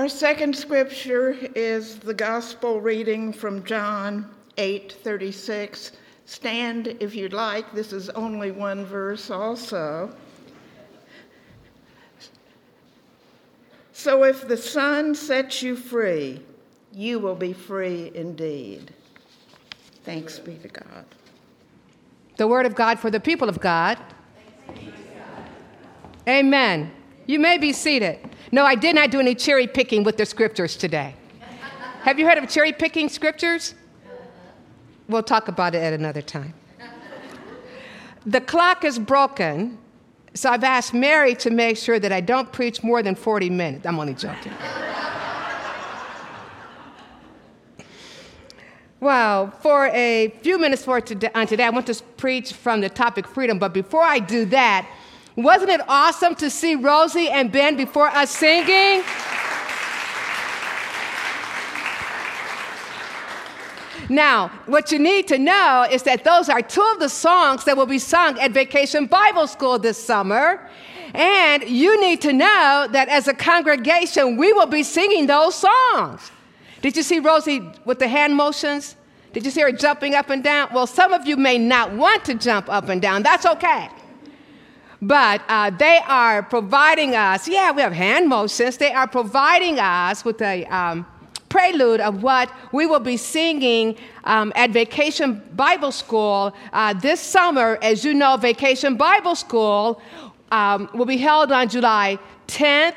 Our second scripture is the gospel reading from John 8:36. Stand if you'd like. This is only one verse also. So if the Son sets you free, you will be free indeed. Thanks be to God. The word of God for the people of God. Thanks be to God. Amen. You may be seated. No, I did not do any cherry picking with the scriptures today. Have you heard of cherry picking scriptures? We'll talk about it at another time. The clock is broken, so I've asked Mary to make sure that I don't preach more than 40 minutes. I'm only joking. Well, for a few minutes on today, I want to preach from the topic freedom. But before I do that, wasn't it awesome to see Rosie and Ben before us singing? Now, what you need to know is that those are two of the songs that will be sung at Vacation Bible School this summer. And you need to know that as a congregation, we will be singing those songs. Did you see Rosie with the hand motions? Did you see her jumping up and down? Well, some of you may not want to jump up and down. That's okay. But they are providing us, we have hand motions. They are providing us with a prelude of what we will be singing at Vacation Bible School this summer. As you know, Vacation Bible School will be held on July 10th,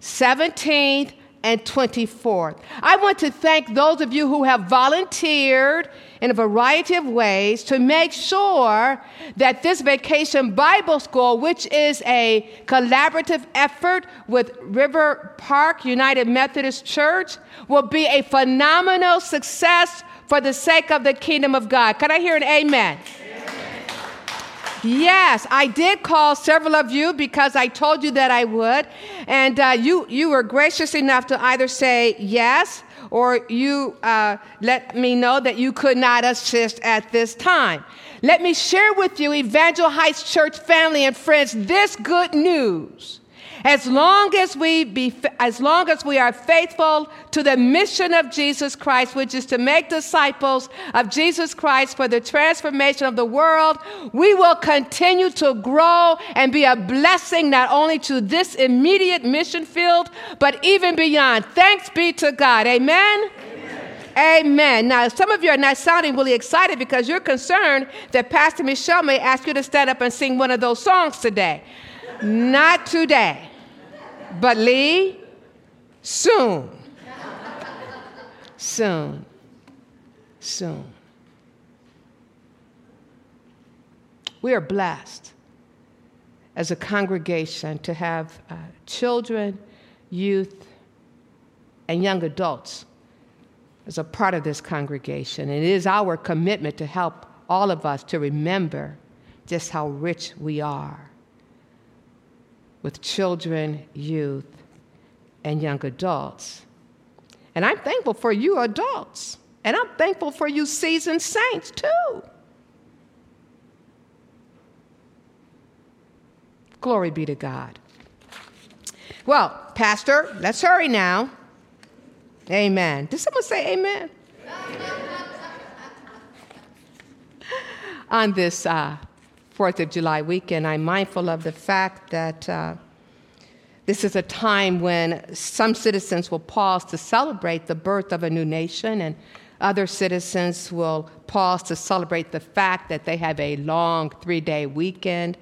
17th, and 24th. I want to thank those of you who have volunteered in a variety of ways to make sure that this Vacation Bible School, which is a collaborative effort with River Park United Methodist Church, will be a phenomenal success for the sake of the kingdom of God. Can I hear an amen? Yes, I did call several of you because I told you that I would, and you were gracious enough to either say yes or you let me know that you could not assist at this time. Let me share with you, Evangel Heights Church family and friends, this good news. As long as we are faithful to the mission of Jesus Christ, which is to make disciples of Jesus Christ for the transformation of the world, we will continue to grow and be a blessing not only to this immediate mission field, but even beyond. Thanks be to God. Amen? Amen. Amen. Now, some of you are not sounding really excited because you're concerned that Pastor Michelle may ask you to stand up and sing one of those songs today. Not today. But Lee, soon. We are blessed as a congregation to have children, youth, and young adults as a part of this congregation. And it is our commitment to help all of us to remember just how rich we are with children, youth, and young adults. And I'm thankful for you adults. And I'm thankful for you seasoned saints, too. Glory be to God. Well, Pastor, let's hurry now. Amen. Did someone say amen? On this 4th of July weekend, I'm mindful of the fact that this is a time when some citizens will pause to celebrate the birth of a new nation, and other citizens will pause to celebrate the fact that they have a long 3-day weekend.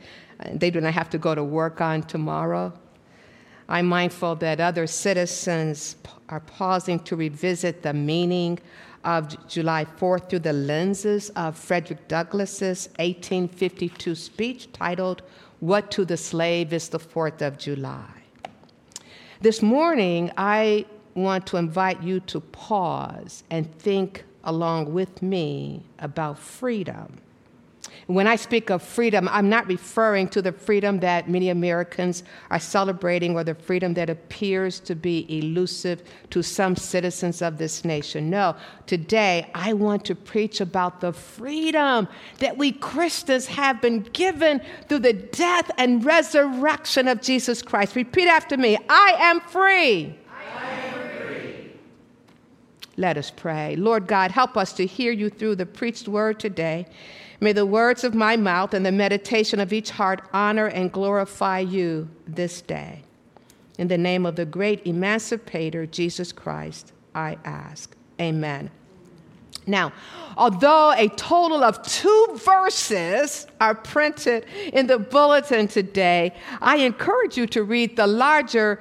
They do not have to go to work on tomorrow. I'm mindful that other citizens are pausing to revisit the meaning of July 4th through the lenses of Frederick Douglass's 1852 speech titled, What to the Slave is the 4th of July? This morning, I want to invite you to pause and think along with me about freedom. When I speak of freedom, I'm not referring to the freedom that many Americans are celebrating or the freedom that appears to be elusive to some citizens of this nation. No, today I want to preach about the freedom that we Christians have been given through the death and resurrection of Jesus Christ. Repeat after me. I am free. I am free. Let us pray. Lord God, help us to hear you through the preached word today. May the words of my mouth and the meditation of each heart honor and glorify you this day. In the name of the great emancipator, Jesus Christ, I ask. Amen. Now, although a total of 2 verses are printed in the bulletin today, I encourage you to read the larger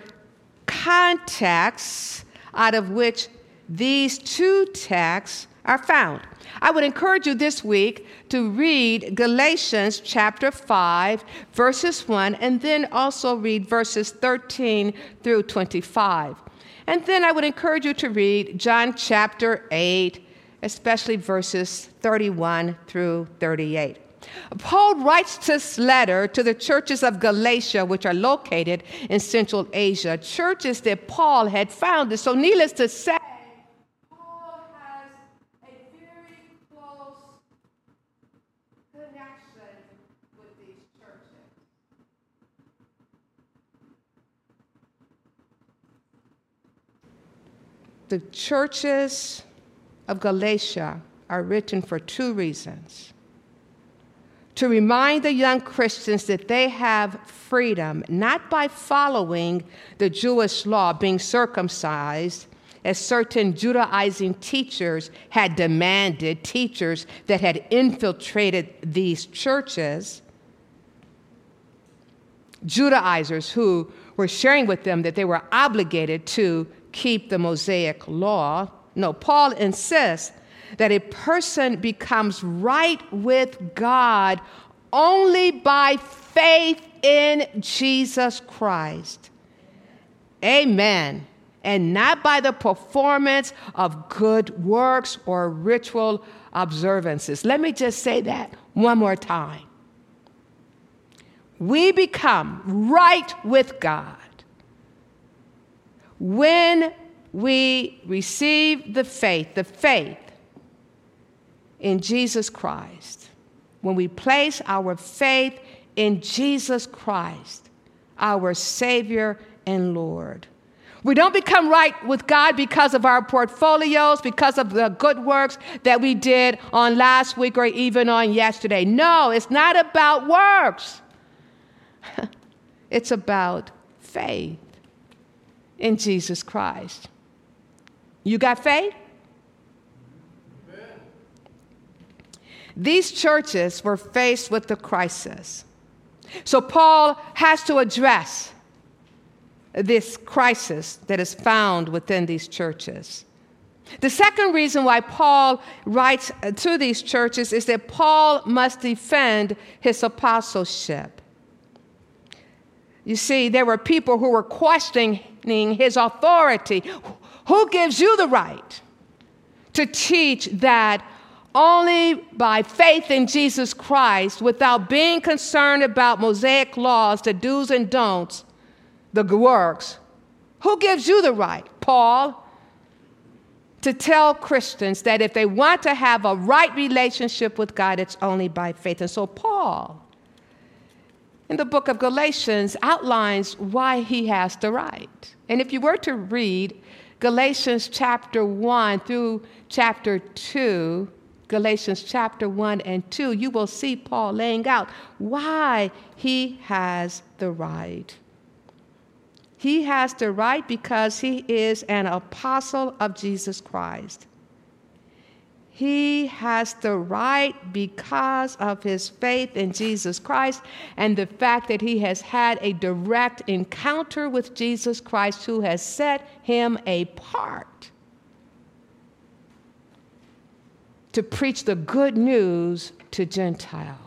context out of which these 2 texts are found. I would encourage you this week to read Galatians chapter 5, verses 1, and then also read verses 13 through 25. And then I would encourage you to read John chapter 8, especially verses 31 through 38. Paul writes this letter to the churches of Galatia, which are located in Central Asia, churches that Paul had founded. So needless to say, Paul has a very close connection with these churches. The churches of Galatia are written for 2 reasons: to remind the young Christians that they have freedom, not by following the Jewish law, being circumcised, as certain Judaizing teachers had demanded, teachers that had infiltrated these churches, Judaizers who were sharing with them that they were obligated to keep the Mosaic law. No, Paul insists that a person becomes right with God only by faith in Jesus Christ. Amen. And not by the performance of good works or ritual observances. Let me just say that one more time. We become right with God when we receive the faith in Jesus Christ. When we place our faith in Jesus Christ, our Savior and Lord. We don't become right with God because of our portfolios, because of the good works that we did on last week or even on yesterday. No, it's not about works. It's about faith in Jesus Christ. You got faith? Amen. These churches were faced with the crisis. So Paul has to address this crisis that is found within these churches. The second reason why Paul writes to these churches is that Paul must defend his apostleship. You see, there were people who were questioning his authority. Who gives you the right to teach that only by faith in Jesus Christ, without being concerned about Mosaic laws, the do's and don'ts, the works? Who gives you the right, Paul, to tell Christians that if they want to have a right relationship with God, it's only by faith? And so Paul, in the book of Galatians, outlines why he has the right. And if you were to read Galatians chapter 1 through chapter 2, Galatians chapter 1 and 2, you will see Paul laying out why he has the right. He has the right because he is an apostle of Jesus Christ. He has the right because of his faith in Jesus Christ and the fact that he has had a direct encounter with Jesus Christ, who has set him apart to preach the good news to Gentiles.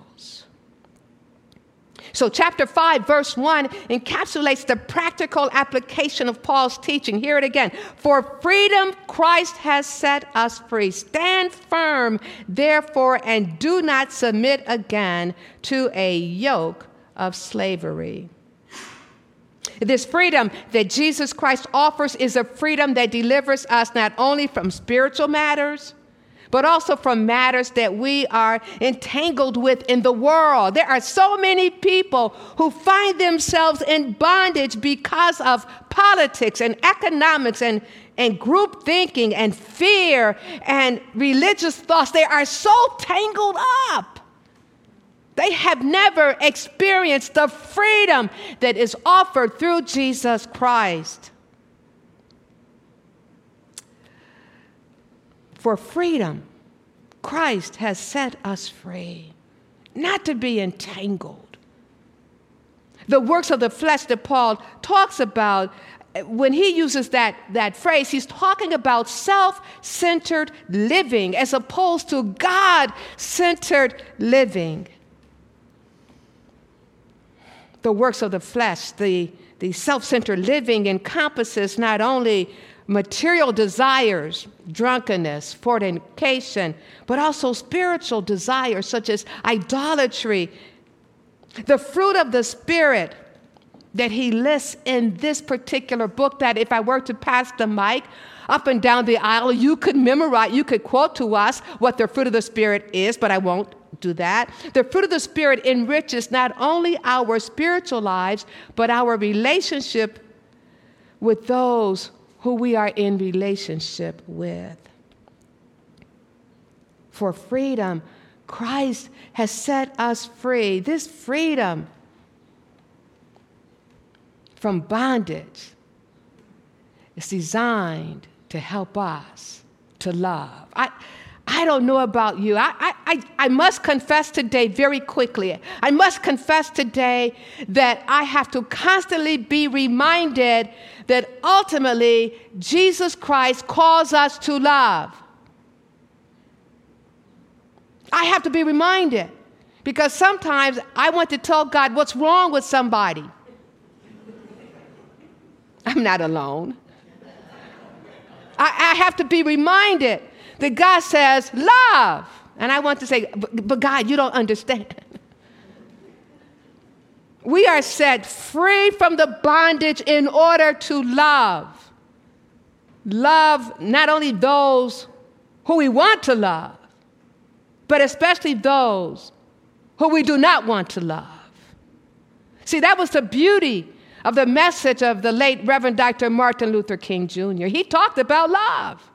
So chapter 5, verse 1 encapsulates the practical application of Paul's teaching. Hear it again. For freedom Christ has set us free. Stand firm, therefore, and do not submit again to a yoke of slavery. This freedom that Jesus Christ offers is a freedom that delivers us not only from spiritual matters, but also from matters that we are entangled with in the world. There are so many people who find themselves in bondage because of politics and economics and group thinking and fear and religious thoughts. They are so tangled up. They have never experienced the freedom that is offered through Jesus Christ. For freedom, Christ has set us free, not to be entangled. The works of the flesh that Paul talks about, when he uses that phrase, he's talking about self-centered living as opposed to God-centered living. The works of the flesh, the self-centered living encompasses not only material desires, drunkenness, fornication, but also spiritual desires such as idolatry. The fruit of the Spirit that he lists in this particular book, that if I were to pass the mic up and down the aisle, you could memorize, you could quote to us what the fruit of the Spirit is, but I won't do that. The fruit of the Spirit enriches not only our spiritual lives, but our relationship with those who we are in relationship with. For freedom, Christ has set us free. This freedom from bondage is designed to help us to love. I don't know about you. I must confess today very quickly. I must confess today that I have to constantly be reminded that ultimately Jesus Christ calls us to love. I have to be reminded because sometimes I want to tell God what's wrong with somebody. I'm not alone. I have to be reminded that God says, love. And I want to say, but God, you don't understand. We are set free from the bondage in order to love. Love not only those who we want to love, but especially those who we do not want to love. See, that was the beauty of the message of the late Reverend Dr. Martin Luther King Jr. He talked about love.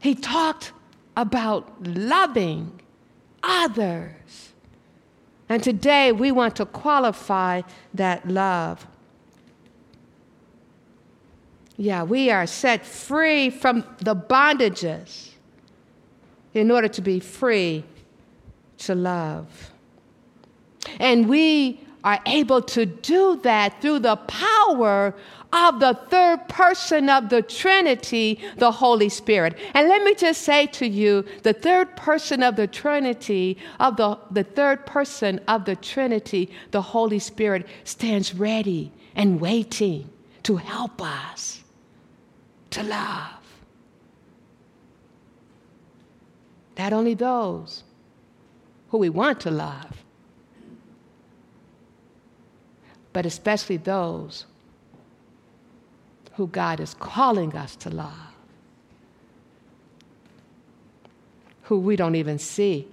He talked about loving others. And today we want to qualify that love. Yeah, we are set free from the bondages in order to be free to love. And we are able to do that through the power of the third person of the Trinity, the Holy Spirit. And let me just say to you, the third person of the Trinity, the Holy Spirit stands ready and waiting to help us to love. Not only those who we want to love, but especially those who God is calling us to love, who we don't even see.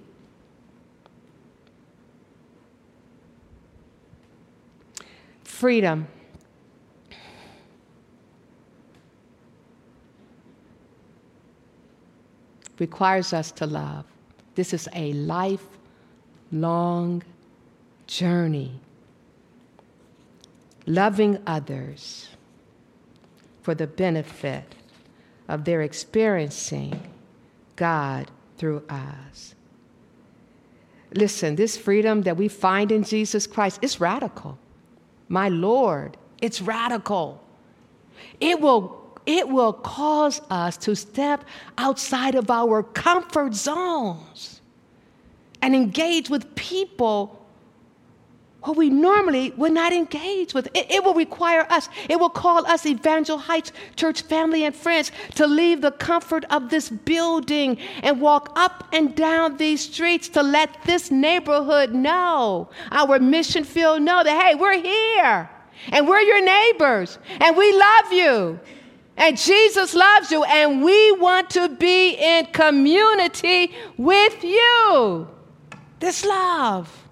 Freedom. Requires us to love. This is a lifelong journey. Loving others for the benefit of their experiencing God through us. Listen, this freedom that we find in Jesus Christ, it's radical. My Lord, it's radical. It will cause us to step outside of our comfort zones and engage with people who we normally would not engage with. It will require us. It will call us, Evangel Heights Church family and friends, to leave the comfort of this building and walk up and down these streets to let this neighborhood know, our mission field know that, hey, we're here, and we're your neighbors, and we love you, And Jesus loves you, and we want to be in community with you. This love.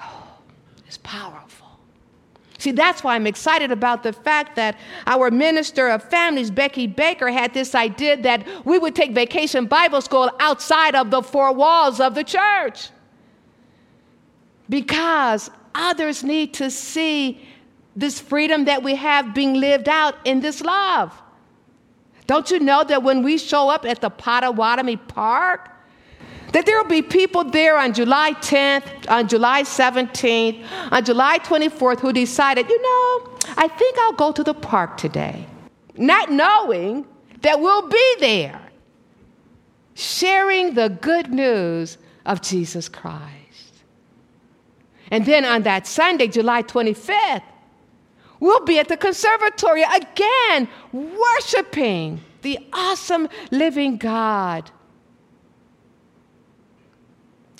Oh, it's powerful. See, that's why I'm excited about the fact that our minister of families, Becky Baker, had this idea that we would take Vacation Bible School outside of the four walls of the church. Because others need to see this freedom that we have being lived out in this love. Don't you know that when we show up at the Pottawatomie Park, that there will be people there on July 10th, on July 17th, on July 24th who decided, you know, I think I'll go to the park today, not knowing that we'll be there, sharing the good news of Jesus Christ. And then on that Sunday, July 25th, we'll be at the conservatory again, worshiping the awesome living God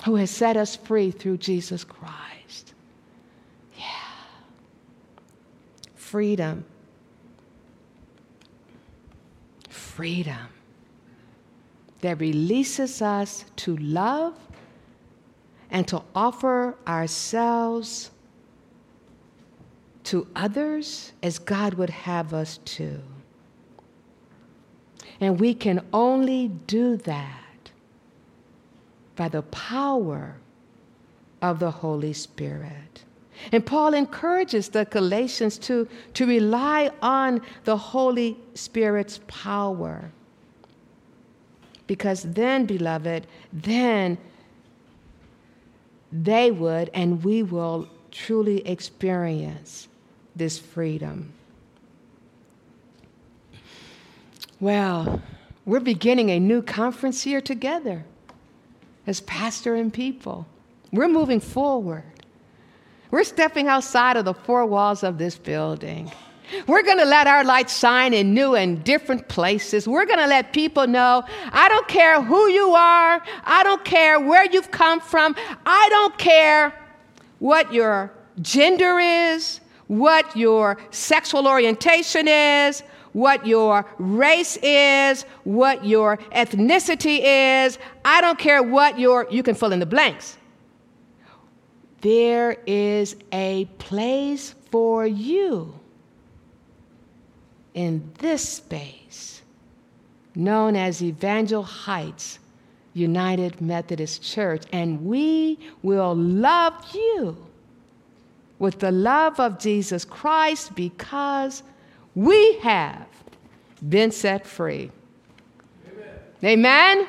who has set us free through Jesus Christ. Yeah. Freedom. Freedom that releases us to love and to offer ourselves to others as God would have us to. And we can only do that by the power of the Holy Spirit. And Paul encourages the Galatians to rely on the Holy Spirit's power. Because then, beloved, then they would and we will truly experience this freedom. Well, we're beginning a new conference here together as pastor and people. We're moving forward. We're stepping outside of the four walls of this building. We're going to let our light shine in new and different places. We're going to let people know, I don't care who you are. I don't care where you've come from. I don't care what your gender is, what your sexual orientation is, what your race is, what your ethnicity is. I don't care what your, you can fill in the blanks. There is a place for you in this space known as Evangel Heights United Methodist Church, and we will love you with the love of Jesus Christ because we have been set free. Amen. Amen? Amen.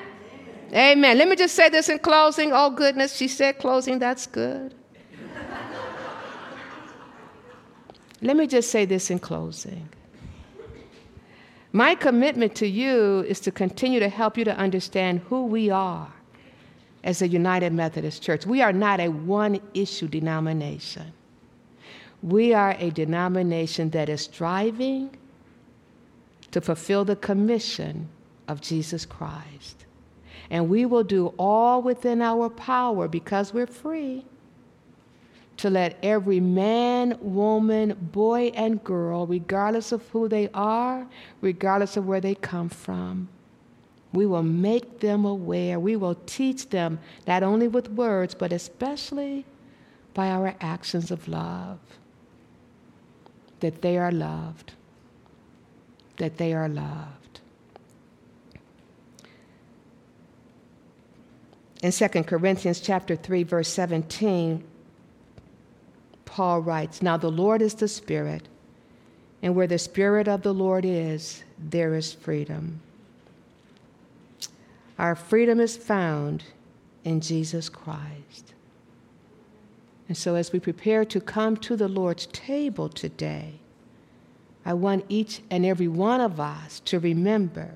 Amen. Let me just say this in closing. Oh, goodness, she said closing, that's good. Let me just say this in closing. My commitment to you is to continue to help you to understand who we are as a United Methodist Church. We are not a one-issue denomination. We are a denomination that is striving to fulfill the commission of Jesus Christ. And we will do all within our power, because we're free, to let every man, woman, boy, and girl, regardless of who they are, regardless of where they come from, we will make them aware. We will teach them not only with words, but especially by our actions of love, that they are loved, that they are loved. In 2 Corinthians chapter 3, verse 17, Paul writes, now the Lord is the Spirit, and where the Spirit of the Lord is, there is freedom. Our freedom is found in Jesus Christ. And so as we prepare to come to the Lord's table today, I want each and every one of us to remember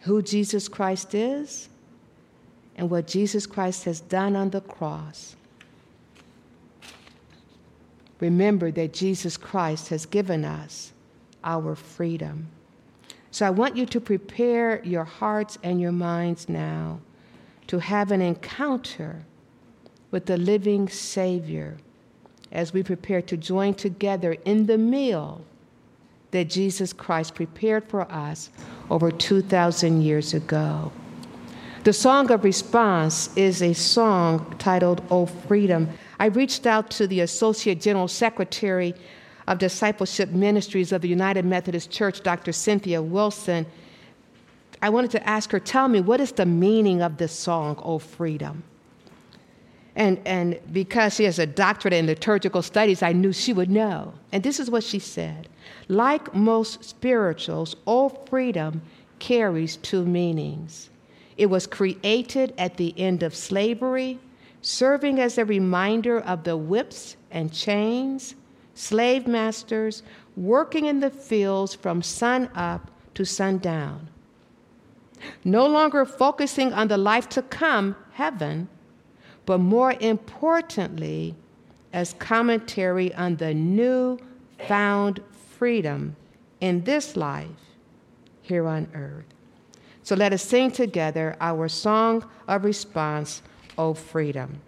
who Jesus Christ is and what Jesus Christ has done on the cross. Remember that Jesus Christ has given us our freedom. So I want you to prepare your hearts and your minds now to have an encounter with the living Savior as we prepare to join together in the meal that Jesus Christ prepared for us over 2,000 years ago. The song of response is a song titled, "O Freedom." I reached out to the Associate General Secretary of Discipleship Ministries of the United Methodist Church, Dr. Cynthia Wilson. I wanted to ask her, tell me, what is the meaning of this song, "O Freedom"? And because she has a doctorate in liturgical studies, I knew she would know. And this is what she said. Like most spirituals, "O Freedom" carries two meanings. It was created at the end of slavery, serving as a reminder of the whips and chains, slave masters working in the fields from sun up to sundown. No longer focusing on the life to come, heaven, but more importantly, as commentary on the new found freedom in this life here on earth. So let us sing together our song of response, "O Freedom."